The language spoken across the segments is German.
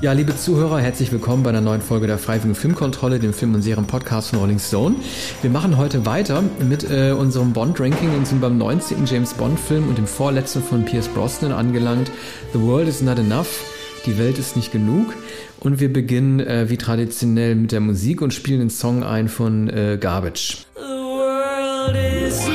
Ja, liebe Zuhörer, herzlich willkommen bei einer neuen Folge der Freiwilligen Filmkontrolle, dem Film- und Serien-Podcast von Rolling Stone. Wir machen heute weiter mit unserem Bond-Ranking und sind beim 19. James-Bond-Film und dem vorletzten von Pierce Brosnan angelangt. The World Is Not Enough, die Welt ist nicht genug. Und wir beginnen wie traditionell mit der Musik und spielen den Song ein von Garbage. The world is not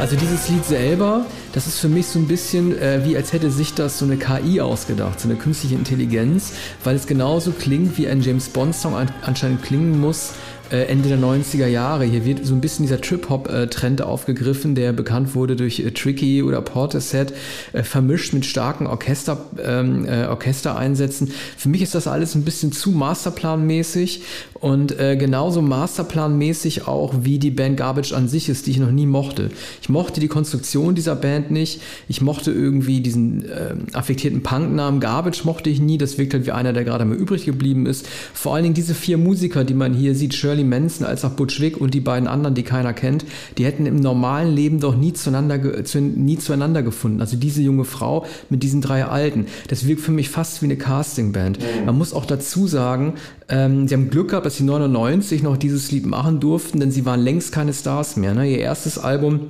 Also dieses Lied selber, das ist für mich so ein bisschen wie, als hätte sich das so eine KI ausgedacht, so eine künstliche Intelligenz, weil es genauso klingt, wie ein James-Bond-Song anscheinend klingen muss, Ende der 90er Jahre. Hier wird so ein bisschen dieser Trip-Hop-Trend aufgegriffen, der bekannt wurde durch Tricky oder Portishead, vermischt mit starken Orchestereinsätzen. Für mich ist das alles ein bisschen zu masterplanmäßig und genauso masterplanmäßig auch, wie die Band Garbage an sich ist, die ich noch nie mochte. Ich mochte die Konstruktion dieser Band nicht. Ich mochte irgendwie diesen affektierten Punk-Namen Garbage mochte ich nie. Das wirkt halt wie einer, der gerade mal übrig geblieben ist. Vor allen Dingen diese vier Musiker, die man hier sieht, Shirley Manson als auch Butch Vig und die beiden anderen, die keiner kennt, die hätten im normalen Leben doch nie zueinander gefunden. Also diese junge Frau mit diesen drei Alten. Das wirkt für mich fast wie eine Castingband. Man muss auch dazu sagen, sie haben Glück gehabt, dass sie 1999 noch dieses Lied machen durften, denn sie waren längst keine Stars mehr. Ne? Ihr erstes Album,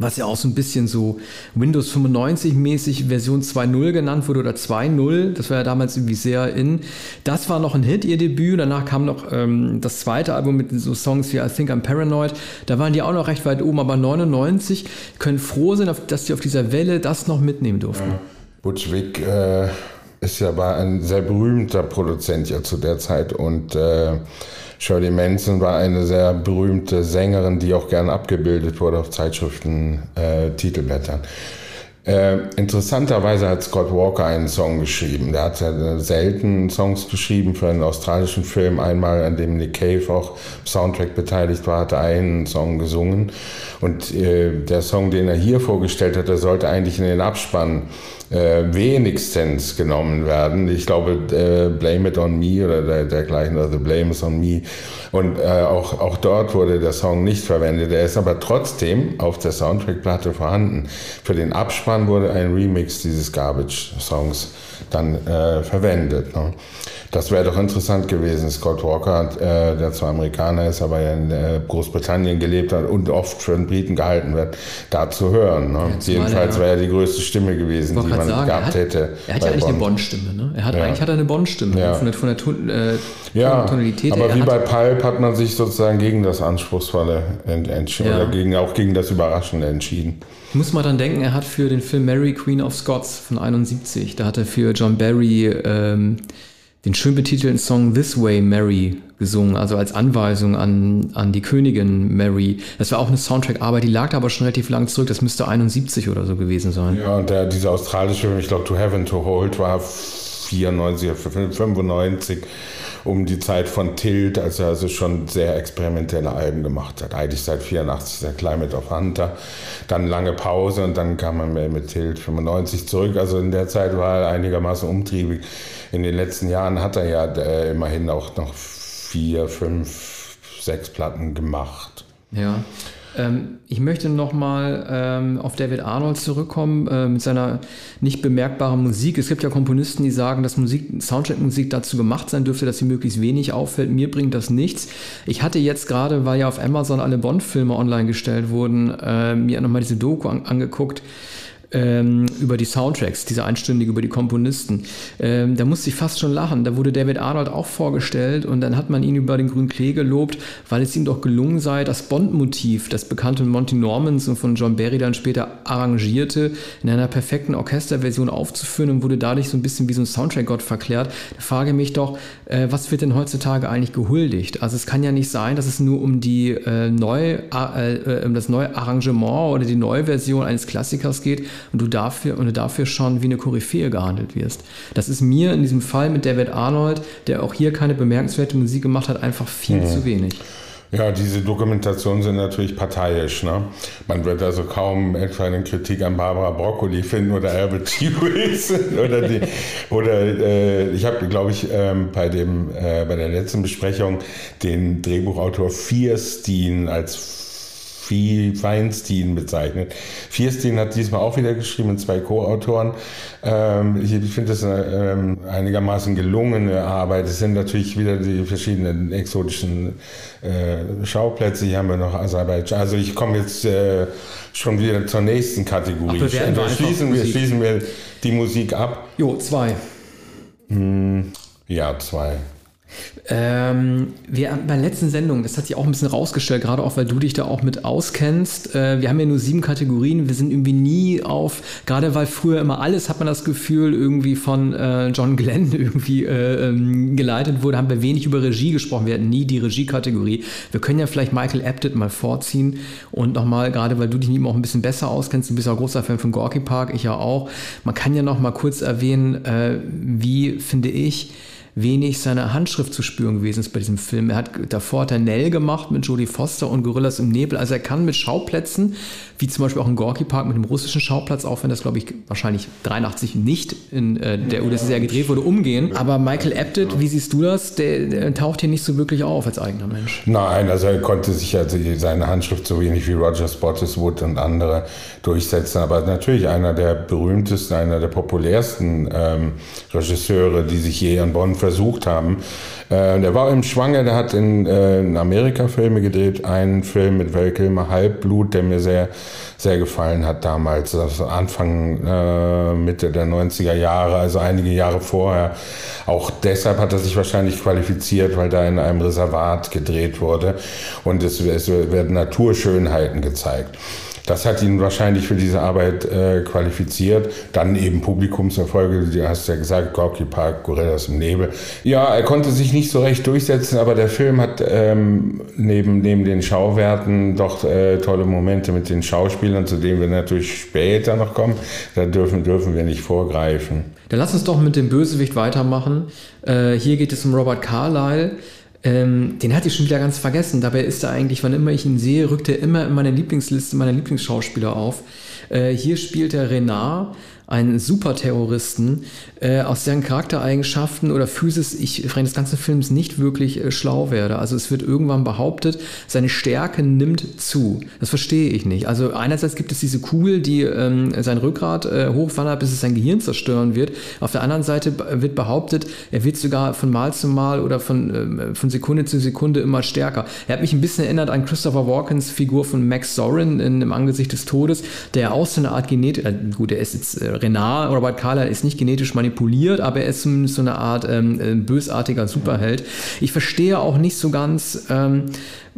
was ja auch so ein bisschen so Windows 95 mäßig Version 2.0 genannt wurde oder 2.0, das war ja damals irgendwie sehr in. Das war noch ein Hit, ihr Debüt, danach kam noch das zweite Album mit so Songs wie I Think I'm Paranoid, da waren die auch noch recht weit oben, aber 99 können froh sein, dass die auf dieser Welle das noch mitnehmen durften. Ja. Butch Vig ist ja war ein sehr berühmter Produzent ja zu der Zeit und Shirley Manson war eine sehr berühmte Sängerin, die auch gern abgebildet wurde auf Zeitschriften, Titelblättern. Interessanterweise hat Scott Walker einen Song geschrieben. Der hat ja selten Songs geschrieben für einen australischen Film. Einmal, an dem Nick Cave auch im Soundtrack beteiligt war, hat er einen Song gesungen. Und der Song, den er hier vorgestellt hat, der sollte eigentlich in den Abspann wenigstens genommen werden. Ich glaube, Blame It On Me oder dergleichen, oder The Blame Is On Me. Und auch dort wurde der Song nicht verwendet. Er ist aber trotzdem auf der Soundtrackplatte vorhanden. Für den Abspann wurde ein Remix dieses Garbage-Songs dann verwendet. Ne? Das wäre doch interessant gewesen. Scott Walker, der zwar Amerikaner ist, aber in Großbritannien gelebt hat und oft für einen Briten gehalten wird, da zu hören. Ne? Ja, jedenfalls wäre er die größte Stimme gewesen, die man gehabt hätte. Er hat ja eigentlich eine Bond-Stimme. Ne? Eigentlich hat er eine Bond-Stimme von der Tonalität. Aber wie bei Pulp hat man sich sozusagen gegen das Anspruchsvolle entschieden oder gegen das Überraschende entschieden. Muss man dann denken, er hat für den Film Mary Queen of Scots von 1971, da hat er für John Barry den schön betitelten Song This Way Mary gesungen, also als Anweisung an die Königin Mary. Das war auch eine Soundtrack-Arbeit, die lag da aber schon relativ lang zurück, das müsste 1971 oder so gewesen sein. Ja, und dieser australische Film, ich glaube To Heaven To Hold, war 1994 oder 1995, um die Zeit von Tilt, als er also schon sehr experimentelle Alben gemacht hat. Eigentlich seit 1984, der Climate of Hunter, dann lange Pause und dann kam man mit Tilt 1995 zurück. Also in der Zeit war er einigermaßen umtriebig. In den letzten Jahren hat er ja immerhin auch noch 4, 5, 6 Platten gemacht. Ja. Ich möchte nochmal auf David Arnold zurückkommen mit seiner nicht bemerkbaren Musik. Es gibt ja Komponisten, die sagen, dass Soundtrack-Musik dazu gemacht sein dürfte, dass sie möglichst wenig auffällt. Mir bringt das nichts. Ich hatte jetzt gerade, weil ja auf Amazon alle Bond-Filme online gestellt wurden, mir nochmal diese Doku angeguckt. Über die Soundtracks, diese einstündige über die Komponisten. Da musste ich fast schon lachen. Da wurde David Arnold auch vorgestellt und dann hat man ihn über den grünen Klee gelobt, weil es ihm doch gelungen sei, das Bond-Motiv, das bekannte Monty Normans und von John Barry dann später arrangierte, in einer perfekten Orchesterversion aufzuführen und wurde dadurch so ein bisschen wie so ein Soundtrack-Gott verklärt. Da frage ich mich doch, was wird denn heutzutage eigentlich gehuldigt? Also es kann ja nicht sein, dass es nur um die das neue Arrangement oder die neue Version eines Klassikers geht, und du dafür schon wie eine Koryphäe gehandelt wirst. Das ist mir in diesem Fall mit David Arnold, der auch hier keine bemerkenswerte Musik gemacht hat, einfach viel zu wenig. Ja, diese Dokumentationen sind natürlich parteiisch. Ne? Man wird also kaum etwa eine Kritik an Barbara Broccoli finden oder Albert G. Wilson oder ich habe, glaube ich, bei der letzten Besprechung den Drehbuchautor Fierstein als Feinstein bezeichnet. Fierstein hat diesmal auch wieder geschrieben mit 2 Co-Autoren. Ich finde das eine einigermaßen gelungene Arbeit. Es sind natürlich wieder die verschiedenen exotischen Schauplätze. Hier haben wir noch Aserbaidschan. Also ich komme jetzt schon wieder zur nächsten Kategorie. Schließen wir die Musik ab. Jo, 2. Ja, 2. Wir haben bei der letzten Sendung, das hat sich auch ein bisschen rausgestellt, gerade auch, weil du dich da auch mit auskennst, wir haben ja nur 7 Kategorien, wir sind irgendwie nie auf, gerade weil früher immer alles, hat man das Gefühl, irgendwie von John Glenn irgendwie geleitet wurde, haben wir wenig über Regie gesprochen, wir hatten nie die Regie-Kategorie. Wir können ja vielleicht Michael Apted mal vorziehen und nochmal, gerade weil du dich auch ein bisschen besser auskennst, du bist ja auch großer Fan von Gorky Park, ich ja auch, man kann ja nochmal kurz erwähnen, wie, finde ich, wenig seine Handschrift zu spüren gewesen ist bei diesem Film. Er hat davor Nell gemacht mit Jodie Foster und Gorillas im Nebel. Also er kann mit Schauplätzen, wie zum Beispiel auch in Gorky Park mit dem russischen Schauplatz, auch wenn das, glaube ich, wahrscheinlich 83 nicht in der UdSSR gedreht wurde, umgehen. Aber Michael Apted, wie siehst du das, der taucht hier nicht so wirklich auf als eigener Mensch. Nein, also er konnte sich ja seine Handschrift so wenig wie Roger Spottiswoode und andere durchsetzen. Aber natürlich einer der berühmtesten, einer der populärsten Regisseure, die sich je an Bonn versucht haben. Der war im Schwanger, der hat in Amerika Filme gedreht, einen Film mit Val Kilmer, Halbblut, der mir sehr, sehr gefallen hat damals, also Anfang, Mitte der 90er Jahre, also einige Jahre vorher. Auch deshalb hat er sich wahrscheinlich qualifiziert, weil da in einem Reservat gedreht wurde und es werden Naturschönheiten gezeigt. Das hat ihn wahrscheinlich für diese Arbeit qualifiziert. Dann eben Publikumserfolge, du hast ja gesagt, Gorky Park, Gorillas im Nebel. Ja, er konnte sich nicht so recht durchsetzen, aber der Film hat neben den Schauwerten doch tolle Momente mit den Schauspielern, zu denen wir natürlich später noch kommen. Da dürfen wir nicht vorgreifen. Dann lass uns doch mit dem Bösewicht weitermachen. Hier geht es um Robert Carlyle. Den hatte ich schon wieder ganz vergessen. Dabei ist er eigentlich, wann immer ich ihn sehe, rückt er immer in meine Lieblingsliste meiner Lieblingsschauspieler auf. Hier spielt er Renard, einen Superterroristen, aus deren Charaktereigenschaften oder Physis ich während des ganzen Films nicht wirklich schlau werde. Also es wird irgendwann behauptet, seine Stärke nimmt zu. Das verstehe ich nicht. Also einerseits gibt es diese Kugel, die sein Rückgrat hochwandert, bis es sein Gehirn zerstören wird. Auf der anderen Seite wird behauptet, er wird sogar von Mal zu Mal oder von Sekunde zu Sekunde immer stärker. Er hat mich ein bisschen erinnert an Christopher Walkens Figur von Max Zorin in Im Angesicht des Todes, der auch so eine Art Genetik, gut, er ist jetzt Renard, Robert Carlyle ist nicht genetisch manipuliert, aber er ist zumindest so eine Art bösartiger Superheld. Ich verstehe auch nicht so ganz, wenn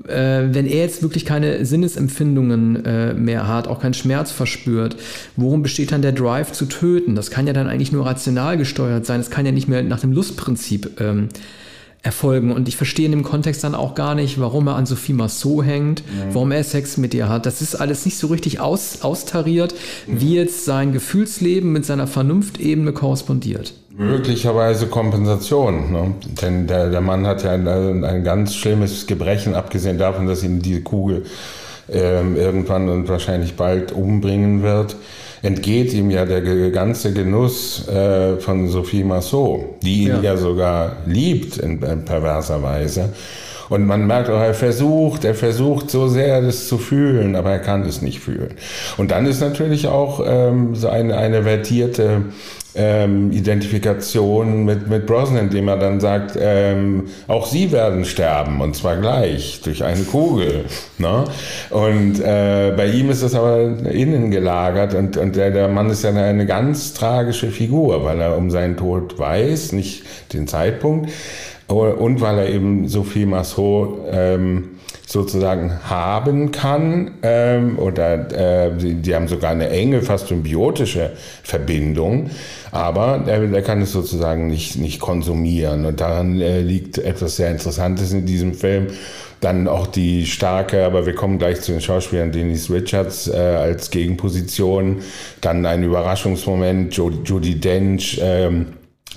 er jetzt wirklich keine Sinnesempfindungen mehr hat, auch keinen Schmerz verspürt, worum besteht dann der Drive zu töten? Das kann ja dann eigentlich nur rational gesteuert sein, das kann ja nicht mehr nach dem Lustprinzip erfolgen. Und ich verstehe in dem Kontext dann auch gar nicht, warum er an Sophie Marceau hängt, warum er Sex mit ihr hat. Das ist alles nicht so richtig austariert, wie jetzt sein Gefühlsleben mit seiner Vernunftebene korrespondiert. Möglicherweise Kompensation, ne? Denn der Mann hat ja ein ganz schlimmes Gebrechen, abgesehen davon, dass ihm diese Kugel irgendwann und wahrscheinlich bald umbringen wird. Entgeht ihm ja der ganze Genuss von Sophie Marceau, die ihn ja sogar liebt in perverser Weise. Und man merkt auch, er versucht so sehr, das zu fühlen, aber er kann es nicht fühlen. Und dann ist natürlich auch so eine vertierte Identifikation mit Brosnan, indem er dann sagt, auch sie werden sterben, und zwar gleich, durch eine Kugel. Ne? Und bei ihm ist das aber innen gelagert, und der Mann ist ja eine ganz tragische Figur, weil er um seinen Tod weiß, nicht den Zeitpunkt, und weil er eben Sophie Marceau sozusagen haben kann, oder die haben sogar eine enge, fast symbiotische Verbindung, aber er kann es sozusagen nicht konsumieren, und daran liegt etwas sehr Interessantes in diesem Film. Dann auch die starke, aber wir kommen gleich zu den Schauspielern, Denise Richards als Gegenposition, dann ein Überraschungsmoment, Judi Dench,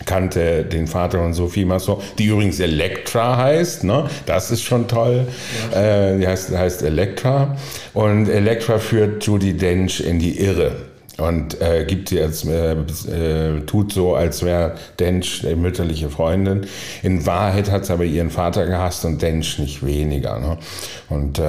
kannte den Vater von Sophie Marceau, die übrigens Elektra heißt, ne? Das ist schon toll. Ja. Die heißt Elektra. Und Elektra führt Judi Dench in die Irre und gibt ihr jetzt, tut so, als wäre Dench mütterliche Freundin. In Wahrheit hat sie aber ihren Vater gehasst und Dench nicht weniger. Ne? Und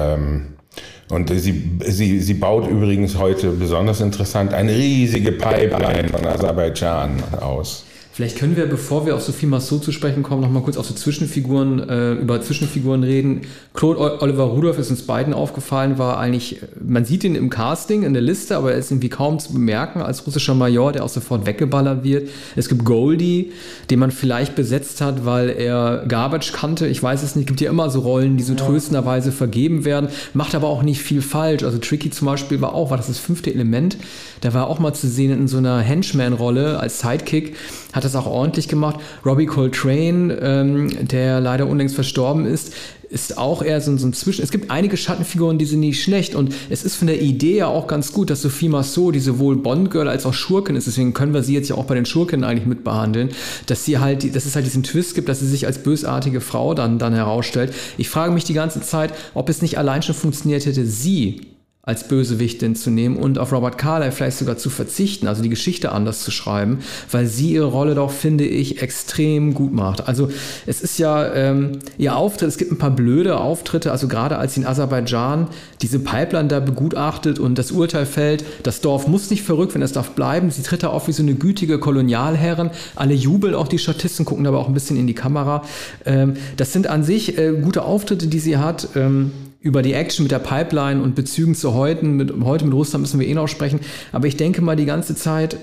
Und sie baut übrigens heute besonders interessant eine riesige Pipeline von Aserbaidschan aus. Vielleicht können wir, bevor wir auf Sophie Marceau zu sprechen kommen, nochmal kurz auf so Zwischenfiguren, über Zwischenfiguren reden. Claude Oliver Rudolph ist uns beiden aufgefallen, war eigentlich, man sieht ihn im Casting, in der Liste, aber er ist irgendwie kaum zu bemerken als russischer Major, der auch sofort weggeballert wird. Es gibt Goldie, den man vielleicht besetzt hat, weil er Garbage kannte, ich weiß es nicht, gibt ja immer so Rollen, die so tröstenderweise vergeben werden, macht aber auch nicht viel falsch. Also Tricky zum Beispiel war das fünfte Element, da war auch mal zu sehen in so einer Henchman-Rolle als Sidekick, hat das auch ordentlich gemacht. Robbie Coltrane, der leider unlängst verstorben ist, ist auch eher so ein Zwischen... Es gibt einige Schattenfiguren, die sind nicht schlecht, und es ist von der Idee ja auch ganz gut, dass Sophie Marceau, die sowohl Bond-Girl als auch Schurkin ist, deswegen können wir sie jetzt ja auch bei den Schurken eigentlich mitbehandeln, dass es halt diesen Twist gibt, dass sie sich als bösartige Frau dann herausstellt. Ich frage mich die ganze Zeit, ob es nicht allein schon funktioniert hätte, sie als Bösewichtin zu nehmen und auf Robert Carlyle vielleicht sogar zu verzichten, also die Geschichte anders zu schreiben, weil sie ihre Rolle doch, finde ich, extrem gut macht. Also es ist ja ihr Auftritt, es gibt ein paar blöde Auftritte, also gerade als sie in Aserbaidschan diese Pipeline da begutachtet und das Urteil fällt, das Dorf muss nicht verrückt, wenn es darf bleiben, sie tritt da auf wie so eine gütige Kolonialherrin, alle jubeln, auch die Statisten gucken aber auch ein bisschen in die Kamera. Das sind an sich gute Auftritte, die sie hat. Über die Action mit der Pipeline und Bezügen zu heute mit Russland müssen wir noch sprechen. Aber ich denke mal die ganze Zeit,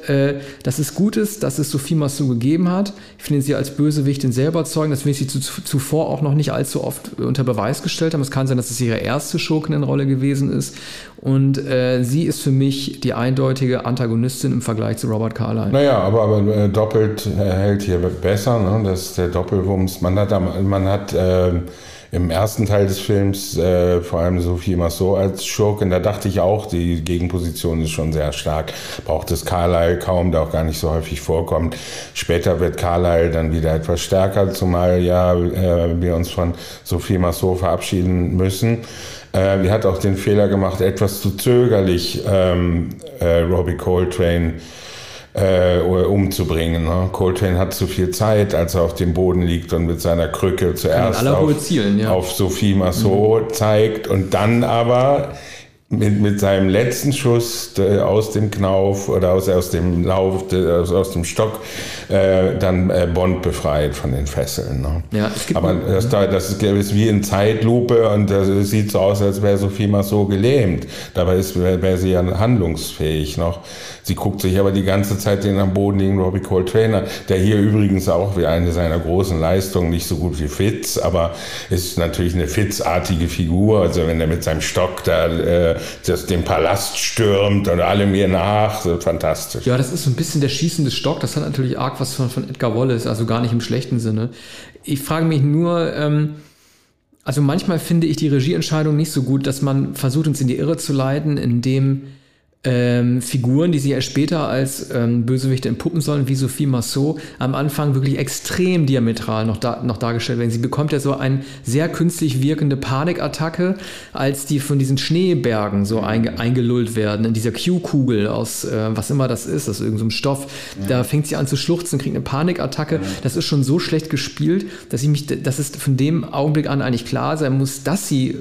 dass es gut ist, dass es Sophie Marceau gegeben hat. Ich finde sie als Bösewichtin sehr überzeugend. Das will ich sie zuvor auch noch nicht allzu oft unter Beweis gestellt haben. Es kann sein, dass es ihre erste Schurkenrolle gewesen ist. Und sie ist für mich die eindeutige Antagonistin im Vergleich zu Robert Carlyle. Naja, aber doppelt hält hier besser. Ne? Das ist der Doppelwumms. Man hat im ersten Teil des Films vor allem Sophie Marceau als Schurkin, da dachte ich auch, die Gegenposition ist schon sehr stark, braucht es Carlyle kaum, der auch gar nicht so häufig vorkommt. Später wird Carlyle dann wieder etwas stärker, zumal wir uns von Sophie Marceau verabschieden müssen. Die hat auch den Fehler gemacht, etwas zu zögerlich Robbie Coltrane umzubringen. Ne? Coltrane hat zu viel Zeit, als er auf dem Boden liegt und mit seiner Krücke zuerst auf Sophie Marceau zeigt und dann aber mit seinem letzten Schuss aus dem Knauf oder aus dem Stock dann Bond befreit von den Fesseln. Ne? Ja, aber das ist wie in Zeitlupe und das sieht so aus, als wäre Sophie Marceau gelähmt. Dabei wäre sie ja handlungsfähig noch. Sie guckt sich aber die ganze Zeit den am Boden liegenden Robbie Coltrane, der hier übrigens auch wie eine seiner großen Leistungen, nicht so gut wie Fitz, aber ist natürlich eine Fitz-artige Figur. Also wenn er mit seinem Stock da den Palast stürmt und alle mir nach, so fantastisch. Ja, das ist so ein bisschen der schießende Stock, das hat natürlich arg was von Edgar Wallace, also gar nicht im schlechten Sinne. Ich frage mich nur, also manchmal finde ich die Regieentscheidung nicht so gut, dass man versucht, uns in die Irre zu leiten, indem Figuren, die sie ja später als Bösewichte entpuppen sollen, wie Sophie Marceau, am Anfang wirklich extrem diametral noch dargestellt werden. Sie bekommt ja so eine sehr künstlich wirkende Panikattacke, als die von diesen Schneebergen so eingelullt werden, in dieser Q-Kugel aus was immer das ist, aus irgendeinem Stoff. Ja. Da fängt sie an zu schluchzen, kriegt eine Panikattacke. Ja. Das ist schon so schlecht gespielt, dass es von dem Augenblick an eigentlich klar sein muss, dass sie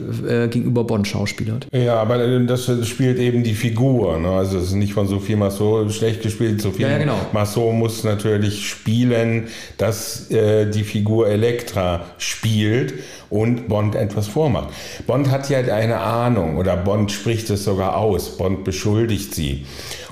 gegenüber Bond schauspielert. Ja, aber das spielt eben die Figur. Also es ist nicht von Sophie Marceau schlecht gespielt. Sophie Marceau muss natürlich spielen, dass die Figur Elektra spielt und Bond etwas vormacht. Bond hat ja eine Ahnung oder Bond spricht es sogar aus. Bond beschuldigt sie.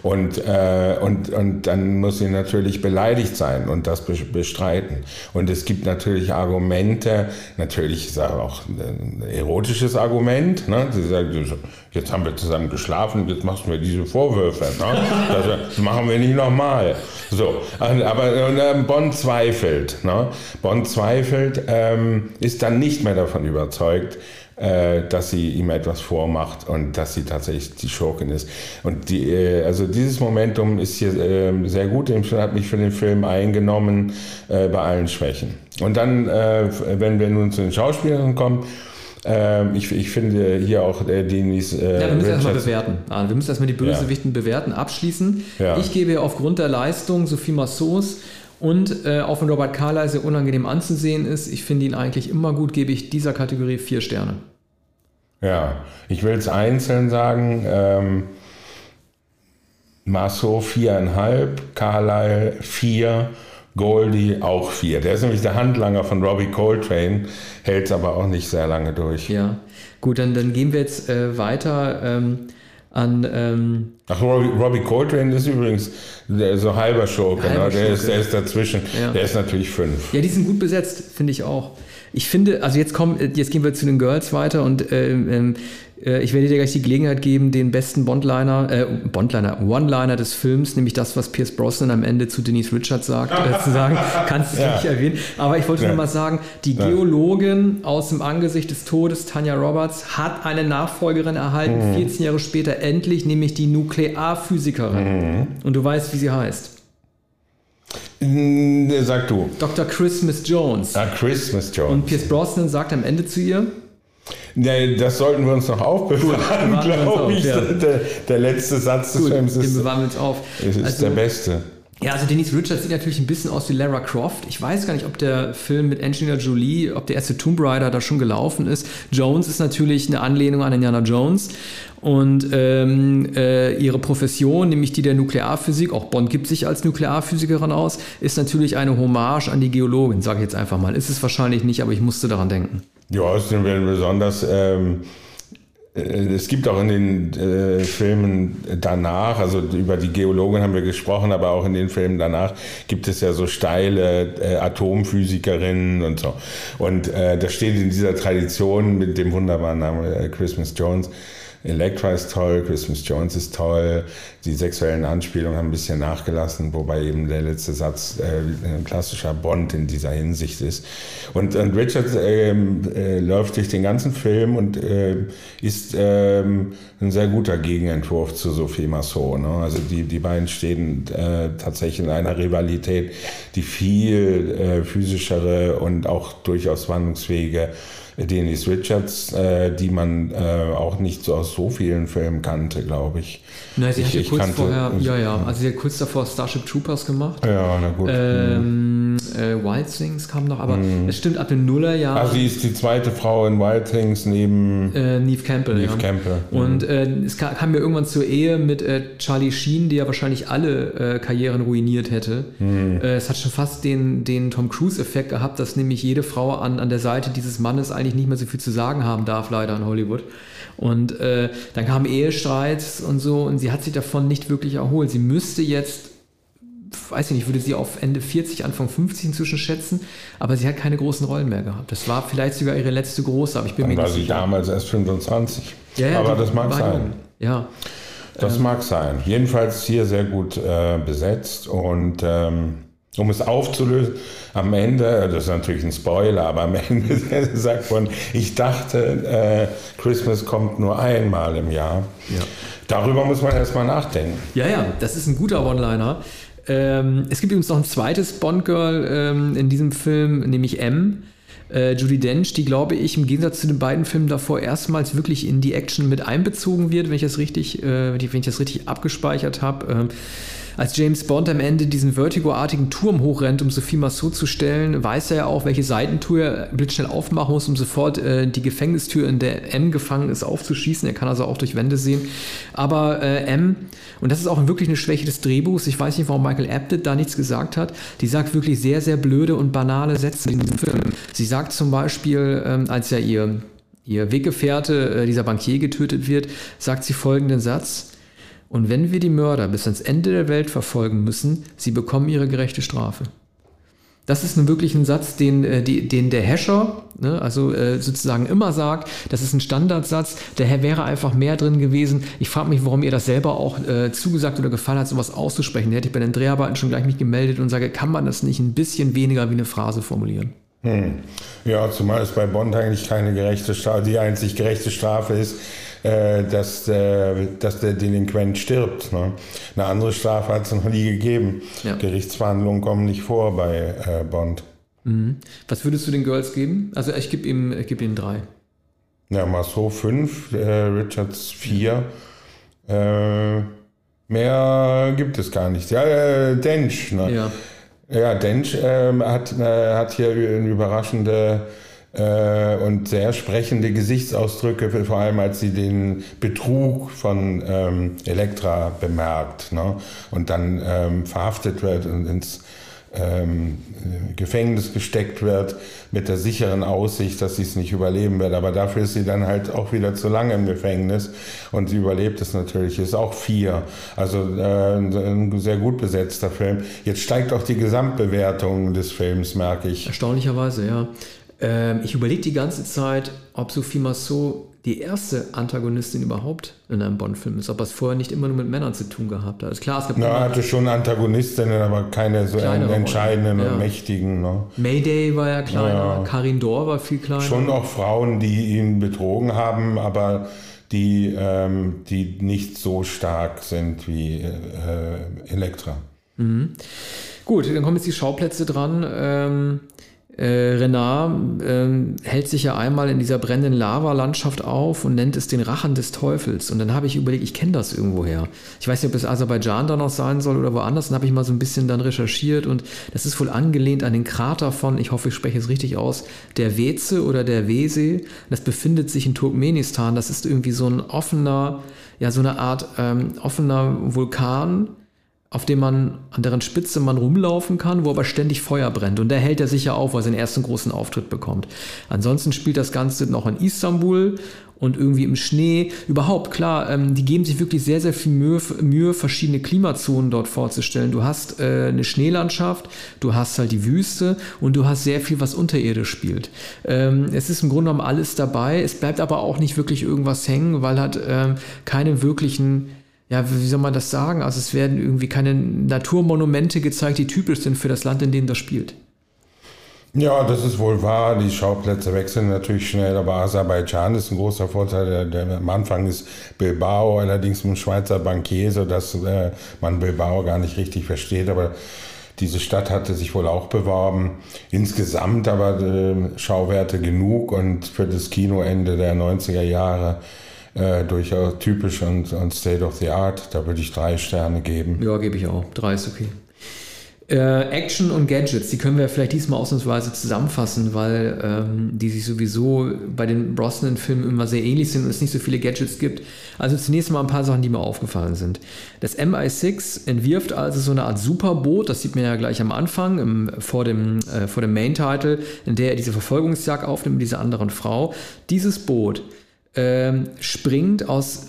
Und dann muss sie natürlich beleidigt sein und das bestreiten. Und es gibt natürlich Argumente, natürlich ist auch ein erotisches Argument. Ne? Sie sagt, jetzt haben wir zusammen geschlafen, jetzt machst du mir diese Vorwürfe. Ne? Das machen wir nicht nochmal. So, aber Bond zweifelt. Ne? Bond zweifelt, ist dann nicht mehr davon überzeugt, dass sie ihm etwas vormacht und dass sie tatsächlich die Schurkin ist. Und also dieses Momentum ist hier sehr gut, hat mich für den Film eingenommen bei allen Schwächen. Und dann, wenn wir nun zu den Schauspielern kommen, ich finde hier auch Denise Richards. Ja, wir müssen erstmal bewerten. Wir müssen erstmal die Bösewichten bewerten, abschließen. Ja. Ich gebe aufgrund der Leistung Sophie Marceaus und auch wenn Robert Carlyle sehr unangenehm anzusehen ist, ich finde ihn eigentlich immer gut, gebe ich dieser Kategorie 4 Sterne. Ja, ich will es einzeln sagen. Marceau 4,5, Carlyle 4, Goldie auch 4. Der ist nämlich der Handlanger von Robbie Coltrane, hält es aber auch nicht sehr lange durch. Ja, gut, dann gehen wir jetzt weiter an... Robbie Coltrane ist übrigens der so halber Schurke, ne? Der ist dazwischen, ja. Der ist natürlich 5. Ja, die sind gut besetzt, finde ich auch. Ich finde, also jetzt gehen wir zu den Girls weiter und ich werde dir gleich die Gelegenheit geben, den besten One-Liner des Films, nämlich das, was Pierce Brosnan am Ende zu Denise Richards sagt, zu sagen, kannst du nicht erwähnen. Aber ich wollte nur mal sagen, die Geologin aus dem Angesicht des Todes, Tanya Roberts, hat eine Nachfolgerin erhalten, 14 Jahre später endlich, nämlich die Nuklearphysikerin. Und du weißt, wie sie heißt. Sag du. Dr. Christmas Jones. Christmas Jones. Und Pierce Brosnan sagt am Ende zu ihr... Nee, das sollten wir uns noch aufbewahren, glaube ich. Ja. Der letzte Satz des Films ist... Den bewahren wir uns auf. Es ist der beste. Ja, also Denise Richards sieht natürlich ein bisschen aus wie Lara Croft. Ich weiß gar nicht, ob der Film mit Angelina Jolie, ob der erste Tomb Raider da schon gelaufen ist. Jones ist natürlich eine Anlehnung an Indiana Jones. Und ihre Profession, nämlich die der Nuklearphysik, auch Bond gibt sich als Nuklearphysikerin aus, ist natürlich eine Hommage an die Geologin, sage ich jetzt einfach mal. Ist es wahrscheinlich nicht, aber ich musste daran denken. Ja, es sind besonders... Es gibt auch in den Filmen danach, also über die Geologin haben wir gesprochen, aber auch in den Filmen danach gibt es ja so steile Atomphysikerinnen und so. Und das steht in dieser Tradition mit dem wunderbaren Namen Christmas Jones. Elektra ist toll, Christmas Jones ist toll, die sexuellen Anspielungen haben ein bisschen nachgelassen, wobei eben der letzte Satz ein klassischer Bond in dieser Hinsicht ist. Und Richards läuft durch den ganzen Film und ist ein sehr guter Gegenentwurf zu Sophie Marceau. Ne? Also die beiden stehen tatsächlich in einer Rivalität, die viel physischere und auch durchaus wandlungsfähige Denise Richards, die man auch nicht so aus so vielen Filmen kannte, glaube ich. Nein, sie hatte kurz vorher, also sie hat kurz davor Starship Troopers gemacht. Ja, na gut. Wild Things kam noch, aber es stimmt, ab den Nullerjahren. Also sie ist die zweite Frau in Wild Things neben Neve Campbell. Campbell. Und es kam ja irgendwann zur Ehe mit Charlie Sheen, der ja wahrscheinlich alle Karrieren ruiniert hätte. Es hat schon fast den Tom Cruise-Effekt gehabt, dass nämlich jede Frau an der Seite dieses Mannes eigentlich nicht mehr so viel zu sagen haben darf, leider in Hollywood. Und dann kamen Ehestreits und so und sie hat sich davon nicht wirklich erholt. Sie müsste jetzt, weiß ich nicht, würde sie auf Ende 40, Anfang 50 inzwischen schätzen, aber sie hat keine großen Rollen mehr gehabt. Das war vielleicht sogar ihre letzte große, aber ich bin mir nicht sicher. Dann war sie damals erst 25. Ja, aber das mag sein. Ja. Das mag sein. Jedenfalls hier sehr gut besetzt und um es aufzulösen, am Ende, das ist natürlich ein Spoiler, aber am Ende sagt man, ich dachte, Christmas kommt nur einmal im Jahr. Ja. Darüber muss man erstmal nachdenken. Ja, das ist ein guter One-Liner. Es gibt übrigens noch ein zweites Bond-Girl in diesem Film, nämlich M. Judi Dench, die, glaube ich, im Gegensatz zu den beiden Filmen davor erstmals wirklich in die Action mit einbezogen wird, wenn ich das richtig abgespeichert habe. Als James Bond am Ende diesen vertigoartigen Turm hochrennt, um Sophie Marceau zu stellen, weiß er ja auch, welche Seitentür er blitzschnell aufmachen muss, um sofort die Gefängnistür, in der M gefangen ist, aufzuschießen. Er kann also auch durch Wände sehen. Aber M, und das ist auch wirklich eine Schwäche des Drehbuchs, ich weiß nicht, warum Michael Apted da nichts gesagt hat, die sagt wirklich sehr, sehr blöde und banale Sätze in diesem Film. Sie sagt zum Beispiel, als ja ihr Weggefährte, dieser Bankier, getötet wird, sagt sie folgenden Satz: Und wenn wir die Mörder bis ans Ende der Welt verfolgen müssen, sie bekommen ihre gerechte Strafe. Das ist nun wirklich ein Satz, den der Hescher, ne, also sozusagen immer sagt. Das ist ein Standardsatz. Daher wäre einfach mehr drin gewesen. Ich frage mich, warum ihr das selber auch zugesagt oder gefallen hat, sowas auszusprechen. Da hätte ich bei den Dreharbeiten schon gleich mich gemeldet und sage, kann man das nicht ein bisschen weniger wie eine Phrase formulieren? Ja, zumal es bei Bond eigentlich keine gerechte Strafe, die einzig gerechte Strafe ist, dass der Delinquent stirbt. Ne? Eine andere Strafe hat es noch nie gegeben. Ja. Gerichtsverhandlungen kommen nicht vor bei Bond. Was würdest du den Girls geben? Also ich gebe ihnen 3. Ja, Marceau 5, Richards 4. Mehr gibt es gar nicht. Ja, Dench. Ne? Ja, Dench hat hier eine überraschende und sehr sprechende Gesichtsausdrücke, vor allem als sie den Betrug von Elektra bemerkt, ne? Und dann verhaftet wird und ins Gefängnis gesteckt wird mit der sicheren Aussicht, dass sie es nicht überleben wird. Aber dafür ist sie dann halt auch wieder zu lange im Gefängnis und sie überlebt es natürlich, ist auch 4. Also ein sehr gut besetzter Film. Jetzt steigt auch die Gesamtbewertung des Films, merke ich. Erstaunlicherweise, ja. Ich überlege die ganze Zeit, ob Sophie Marceau die erste Antagonistin überhaupt in einem Bond-Film ist, ob es vorher nicht immer nur mit Männern zu tun gehabt hat. Ist klar, es gab hatte schon Antagonistinnen, aber keine so entscheidenden und mächtigen. Ne? Mayday war ja kleiner, ja. Karin Dor war viel kleiner. Schon auch Frauen, die ihn betrogen haben, aber die, die nicht so stark sind wie Elektra. Mhm. Gut, dann kommen jetzt die Schauplätze dran. Renard hält sich ja einmal in dieser brennenden Lava-Landschaft auf und nennt es den Rachen des Teufels. Und dann habe ich überlegt, ich kenne das irgendwoher. Ich weiß nicht, ob es Aserbaidschan da noch sein soll oder woanders. Dann habe ich mal so ein bisschen dann recherchiert und das ist wohl angelehnt an den Krater von, ich hoffe, ich spreche es richtig aus, der Weze oder der Wese. Das befindet sich in Turkmenistan. Das ist irgendwie so ein offener, ja, so eine Art offener Vulkan, auf dem man, an deren Spitze man rumlaufen kann, wo aber ständig Feuer brennt. Und da hält er sich ja auf, weil er seinen ersten großen Auftritt bekommt. Ansonsten spielt das Ganze noch in Istanbul und irgendwie im Schnee. Überhaupt, klar, die geben sich wirklich sehr, sehr viel Mühe, verschiedene Klimazonen dort vorzustellen. Du hast eine Schneelandschaft, du hast halt die Wüste und du hast sehr viel, was unterirdisch spielt. Es ist im Grunde genommen alles dabei. Es bleibt aber auch nicht wirklich irgendwas hängen, weil halt keine wirklichen... Ja, wie soll man das sagen? Also es werden irgendwie keine Naturmonumente gezeigt, die typisch sind für das Land, in dem das spielt. Ja, das ist wohl wahr. Die Schauplätze wechseln natürlich schnell, aber Aserbaidschan ist ein großer Vorteil. Der am Anfang ist Bilbao, allerdings mit einem Schweizer Bankier, sodass man Bilbao gar nicht richtig versteht, aber diese Stadt hatte sich wohl auch beworben. Insgesamt aber Schauwerte genug und für das Kinoende der 90er Jahre durchaus typisch und State of the Art. Da würde ich 3 Sterne geben. Ja, gebe ich auch. 3 ist okay. Action und Gadgets, die können wir vielleicht diesmal ausnahmsweise zusammenfassen, weil die sich sowieso bei den Brosnan-Filmen immer sehr ähnlich sind und es nicht so viele Gadgets gibt. Also zunächst mal ein paar Sachen, die mir aufgefallen sind. Das MI6 entwirft also so eine Art Superboot, das sieht man ja gleich am Anfang, vor dem Main-Title, in der er diese Verfolgungsjagd aufnimmt mit dieser anderen Frau. Dieses Boot springt aus,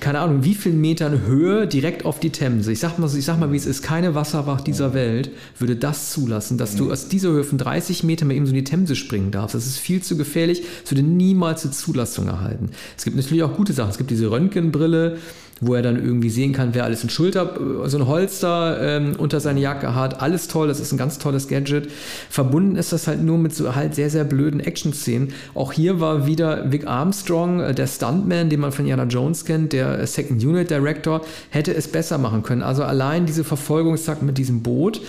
keine Ahnung, wie vielen Metern Höhe direkt auf die Themse. Ich sag mal, wie es ist, keine Wasserwacht dieser Welt würde das zulassen, dass du aus dieser Höhe von 30 Metern mal eben so in die Themse springen darfst. Das ist viel zu gefährlich. Es würde niemals eine Zulassung erhalten. Es gibt natürlich auch gute Sachen. Es gibt diese Röntgenbrille, wo er dann irgendwie sehen kann, wer alles so ein Holster unter seine Jacke hat. Alles toll, das ist ein ganz tolles Gadget. Verbunden ist das halt nur mit so halt sehr, sehr blöden Action-Szenen. Auch hier war wieder Vic Armstrong, der Stuntman, den man von Indiana Jones kennt, der Second Unit Director, hätte es besser machen können. Also allein diese Verfolgungsjagd mit diesem Boot.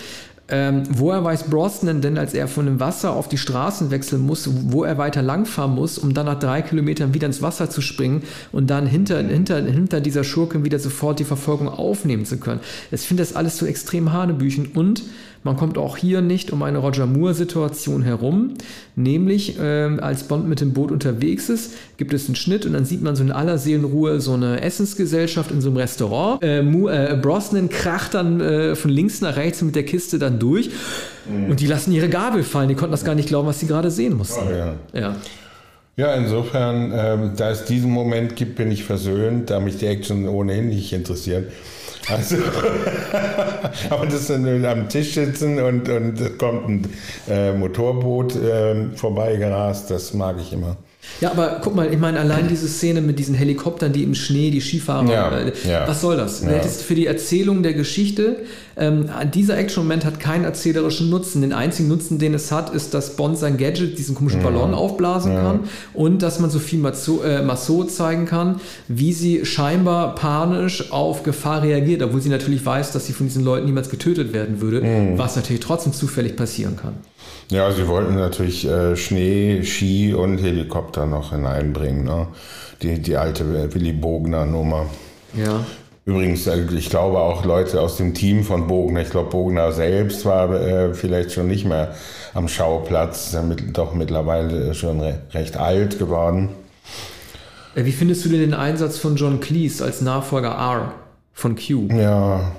Woher weiß Brosnan denn, als er von dem Wasser auf die Straßen wechseln muss, wo er weiter langfahren muss, um dann nach 3 Kilometern wieder ins Wasser zu springen und dann hinter dieser Schurkin wieder sofort die Verfolgung aufnehmen zu können? Ich finde das alles so extrem hanebüchen und man kommt auch hier nicht um eine Roger Moore-Situation herum, nämlich als Bond mit dem Boot unterwegs ist, gibt es einen Schnitt und dann sieht man so in aller Seelenruhe so eine Essensgesellschaft in so einem Restaurant. Brosnan kracht dann von links nach rechts mit der Kiste dann durch und die lassen ihre Gabel fallen. Die konnten das gar nicht glauben, was sie gerade sehen mussten. Oh, ja, insofern, da es diesen Moment gibt, bin ich versöhnt, da mich die Action ohnehin nicht interessiert. Also, aber das sind am Tisch sitzen und kommt ein Motorboot vorbeigerast, das mag ich immer. Ja, aber guck mal, ich meine, allein diese Szene mit diesen Helikoptern, die im Schnee, die Skifahrer, was soll das? Ja. Das ist für die Erzählung der Geschichte, dieser Action-Moment hat keinen erzählerischen Nutzen. Den einzigen Nutzen, den es hat, ist, dass Bond sein Gadget, diesen komischen Ballon aufblasen kann und dass man Sophie Marceau zeigen kann, wie sie scheinbar panisch auf Gefahr reagiert, obwohl sie natürlich weiß, dass sie von diesen Leuten niemals getötet werden würde, was natürlich trotzdem zufällig passieren kann. Ja, sie wollten natürlich Schnee, Ski und Helikopter noch hineinbringen, ne? Die alte Willy Bogner-Nummer. Ja. Übrigens, ich glaube auch Leute aus dem Team von Bogner. Ich glaube, Bogner selbst war vielleicht schon nicht mehr am Schauplatz, ist ja doch mittlerweile schon recht alt geworden. Wie findest du denn den Einsatz von John Cleese als Nachfolger R von Q? Ja,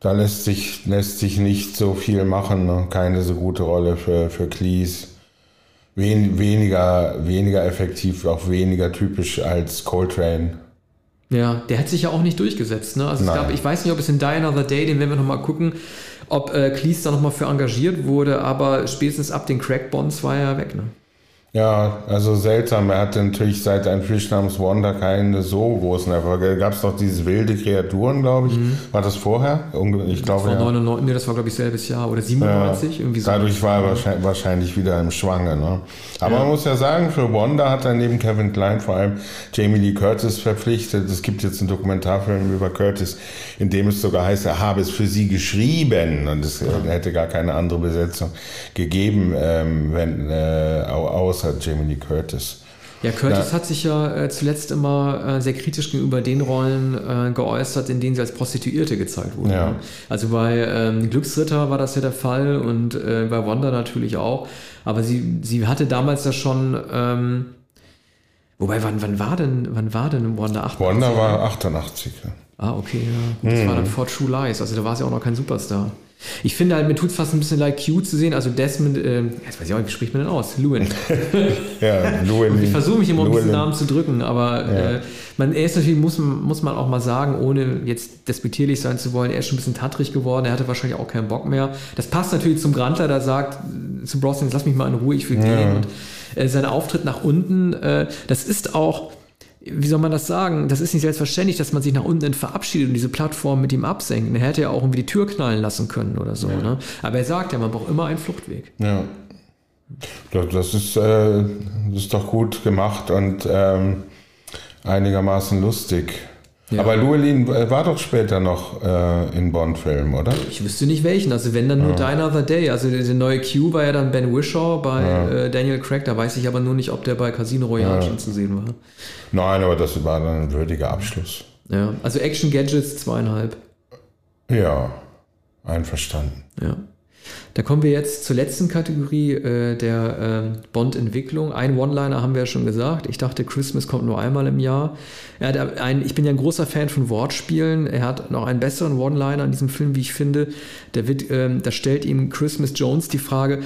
da lässt sich nicht so viel machen, ne? Keine so gute Rolle für Cleese. Weniger effektiv, auch weniger typisch als Coltrane. Ja, der hat sich ja auch nicht durchgesetzt, ne? Also ich weiß nicht, ob es in Die Another Day, den werden wir nochmal gucken, ob Cleese da nochmal für engagiert wurde, aber spätestens ab den Craig-Bonds war er weg, ne? Ja, also seltsam. Er hatte natürlich seit Ein Fisch namens Wanda keine so großen Erfolge. Da gab es doch diese wilde Kreaturen, glaube ich. Mhm. War das vorher? Ich glaube, das war 99, das war, glaube ich, selbes Jahr oder 97. Ja, irgendwie so. Dadurch war er wahrscheinlich wieder im Schwange. Ne? Aber Man muss ja sagen, für Wanda hat er neben Kevin Kline vor allem Jamie Lee Curtis verpflichtet. Es gibt jetzt einen Dokumentarfilm über Curtis, in dem es sogar heißt, er habe es für sie geschrieben. Und es hätte gar keine andere Besetzung gegeben, außer Jamie Lee Curtis. Ja, Curtis hat sich ja zuletzt immer sehr kritisch gegenüber den Rollen geäußert, in denen sie als Prostituierte gezeigt wurde. Ja. Also bei Glücksritter war das ja der Fall und bei Wanda natürlich auch. Aber sie hatte damals ja schon... wobei, wann war denn Wanda 88? Wanda war 88, ja. Ah, okay, ja. Das war dann vor True Lies. Also da war sie auch noch kein Superstar. Ich finde halt, mir tut es fast ein bisschen leid, Q zu sehen. Also Desmond, jetzt weiß ich auch nicht, wie spricht man denn aus? Llewellyn. Ja, Llewellyn. Ich versuche mich immer um diesen Namen zu drücken, aber er ist natürlich, muss man auch mal sagen, ohne jetzt despektierlich sein zu wollen, er ist schon ein bisschen tattrig geworden, er hatte wahrscheinlich auch keinen Bock mehr. Das passt natürlich zum Grantler, der sagt zu Brosnan, lass mich mal in Ruhe, ich will gehen. Und sein Auftritt nach unten, das ist auch... Wie soll man das sagen? Das ist nicht selbstverständlich, dass man sich nach unten verabschiedet und diese Plattform mit ihm absenkt. Er hätte ja auch irgendwie die Tür knallen lassen können oder so. Ja. Ne? Aber er sagt ja, man braucht immer einen Fluchtweg. Ja. Das ist doch gut gemacht und einigermaßen lustig. Ja. Aber Llewellyn war doch später noch in Bond-Filmen, oder? Ich wüsste nicht welchen. Also wenn, dann nur Die Another Day. Also der neue Q war ja dann Ben Whishaw bei Daniel Craig. Da weiß ich aber nur nicht, ob der bei Casino Royale schon zu sehen war. Nein, aber das war dann ein würdiger Abschluss. Ja, also Action Gadgets 2,5. Ja, einverstanden. Ja. Da kommen wir jetzt zur letzten Kategorie der Bond-Entwicklung. Ein One-Liner haben wir ja schon gesagt. Ich dachte, Christmas kommt nur einmal im Jahr. Ich bin ja ein großer Fan von Wortspielen. Er hat noch einen besseren One-Liner in diesem Film, wie ich finde. Da stellt ihm Christmas Jones die Frage,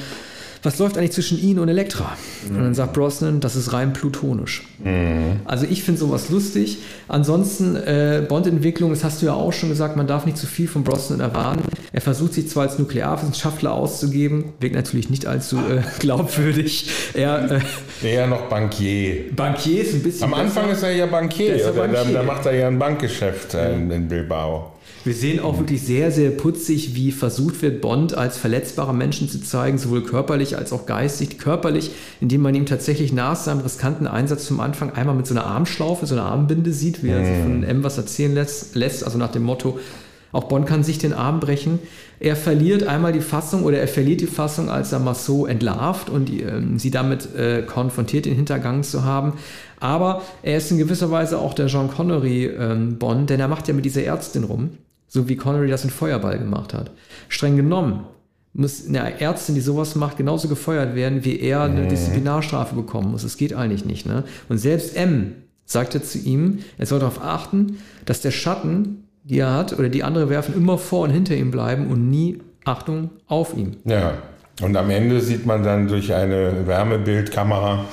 was läuft eigentlich zwischen Ihnen und Elektra? Mhm. Und dann sagt Brosnan, das ist rein plutonisch. Mhm. Also ich finde sowas lustig. Ansonsten, Bond-Entwicklung, das hast du ja auch schon gesagt, man darf nicht zu viel von Brosnan erwarten. Er versucht sich zwar als Nuklearwissenschaftler auszugeben, wirkt natürlich nicht allzu glaubwürdig. Eher noch Bankier. Bankier ist ein bisschen am Anfang besser. Ist er ja Bankier. Da macht er ja ein Bankgeschäft in Bilbao. Wir sehen auch wirklich sehr, sehr putzig, wie versucht wird, Bond als verletzbare Menschen zu zeigen, sowohl körperlich als auch geistig. Körperlich, indem man ihm tatsächlich nach seinem riskanten Einsatz zum Anfang einmal mit so einer Armschlaufe, so einer Armbinde sieht, wie er sich von M was erzählen lässt, also nach dem Motto, auch Bond kann sich den Arm brechen. Er verliert einmal die Fassung oder er verliert die Fassung, als er Marceau entlarvt und sie damit konfrontiert, den Hintergang zu haben. Aber er ist in gewisser Weise auch der John Connery Bond, denn er macht ja mit dieser Ärztin rum. So wie Connery das in Feuerball gemacht hat. Streng genommen muss eine Ärztin, die sowas macht, genauso gefeuert werden, wie er eine Disziplinarstrafe bekommen muss. Das geht eigentlich nicht. Ne? Und selbst M sagte zu ihm, er soll darauf achten, dass der Schatten, die er hat, oder die andere werfen, immer vor und hinter ihm bleiben und nie, Achtung, auf ihm. Ja, und am Ende sieht man dann durch eine Wärmebildkamera,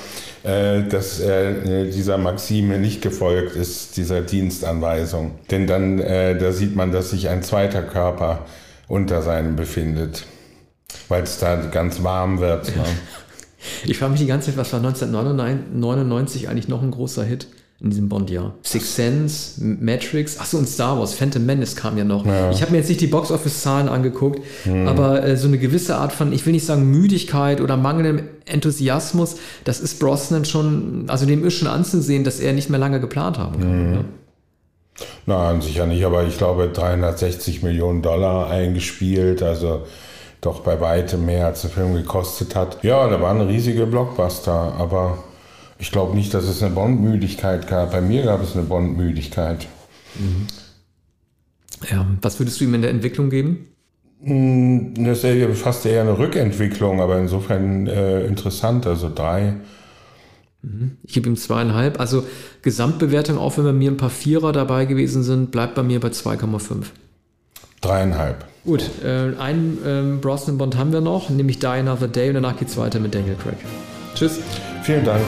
dass dieser Maxime nicht gefolgt ist, dieser Dienstanweisung. Denn dann, da sieht man, dass sich ein zweiter Körper unter seinem befindet, weil es da ganz warm wird. Ne? Ich frage mich die ganze Zeit, was war 1999 eigentlich noch ein großer Hit in diesem Bond-Jahr? Sixth Sense, Matrix, achso, und Star Wars, Phantom Menace kam ja noch. Ja. Ich habe mir jetzt nicht die Box-Office-Zahlen angeguckt, aber so eine gewisse Art von, ich will nicht sagen Müdigkeit oder mangelndem Enthusiasmus, das ist Brosnan schon, also dem ist schon anzusehen, dass er nicht mehr lange geplant haben kann. Mhm. Nein, sicher nicht, aber ich glaube, $360 Millionen eingespielt, also doch bei weitem mehr, als der Film gekostet hat. Ja, da waren riesige Blockbuster, aber ich glaube nicht, dass es eine Bond-Müdigkeit gab. Bei mir gab es eine Bond-Müdigkeit. Mhm. Ja, was würdest du ihm in der Entwicklung geben? Eine Serie fast eher eine Rückentwicklung, aber insofern interessant, also 3. Ich gebe ihm 2,5. Also Gesamtbewertung, auch wenn bei mir ein paar Vierer dabei gewesen sind, bleibt bei mir bei 2,5. 3,5. Gut, einen Brosnan-Bond haben wir noch, nämlich Die Another Day, und danach geht's weiter mit Daniel Craig. Tschüss. Vielen Dank.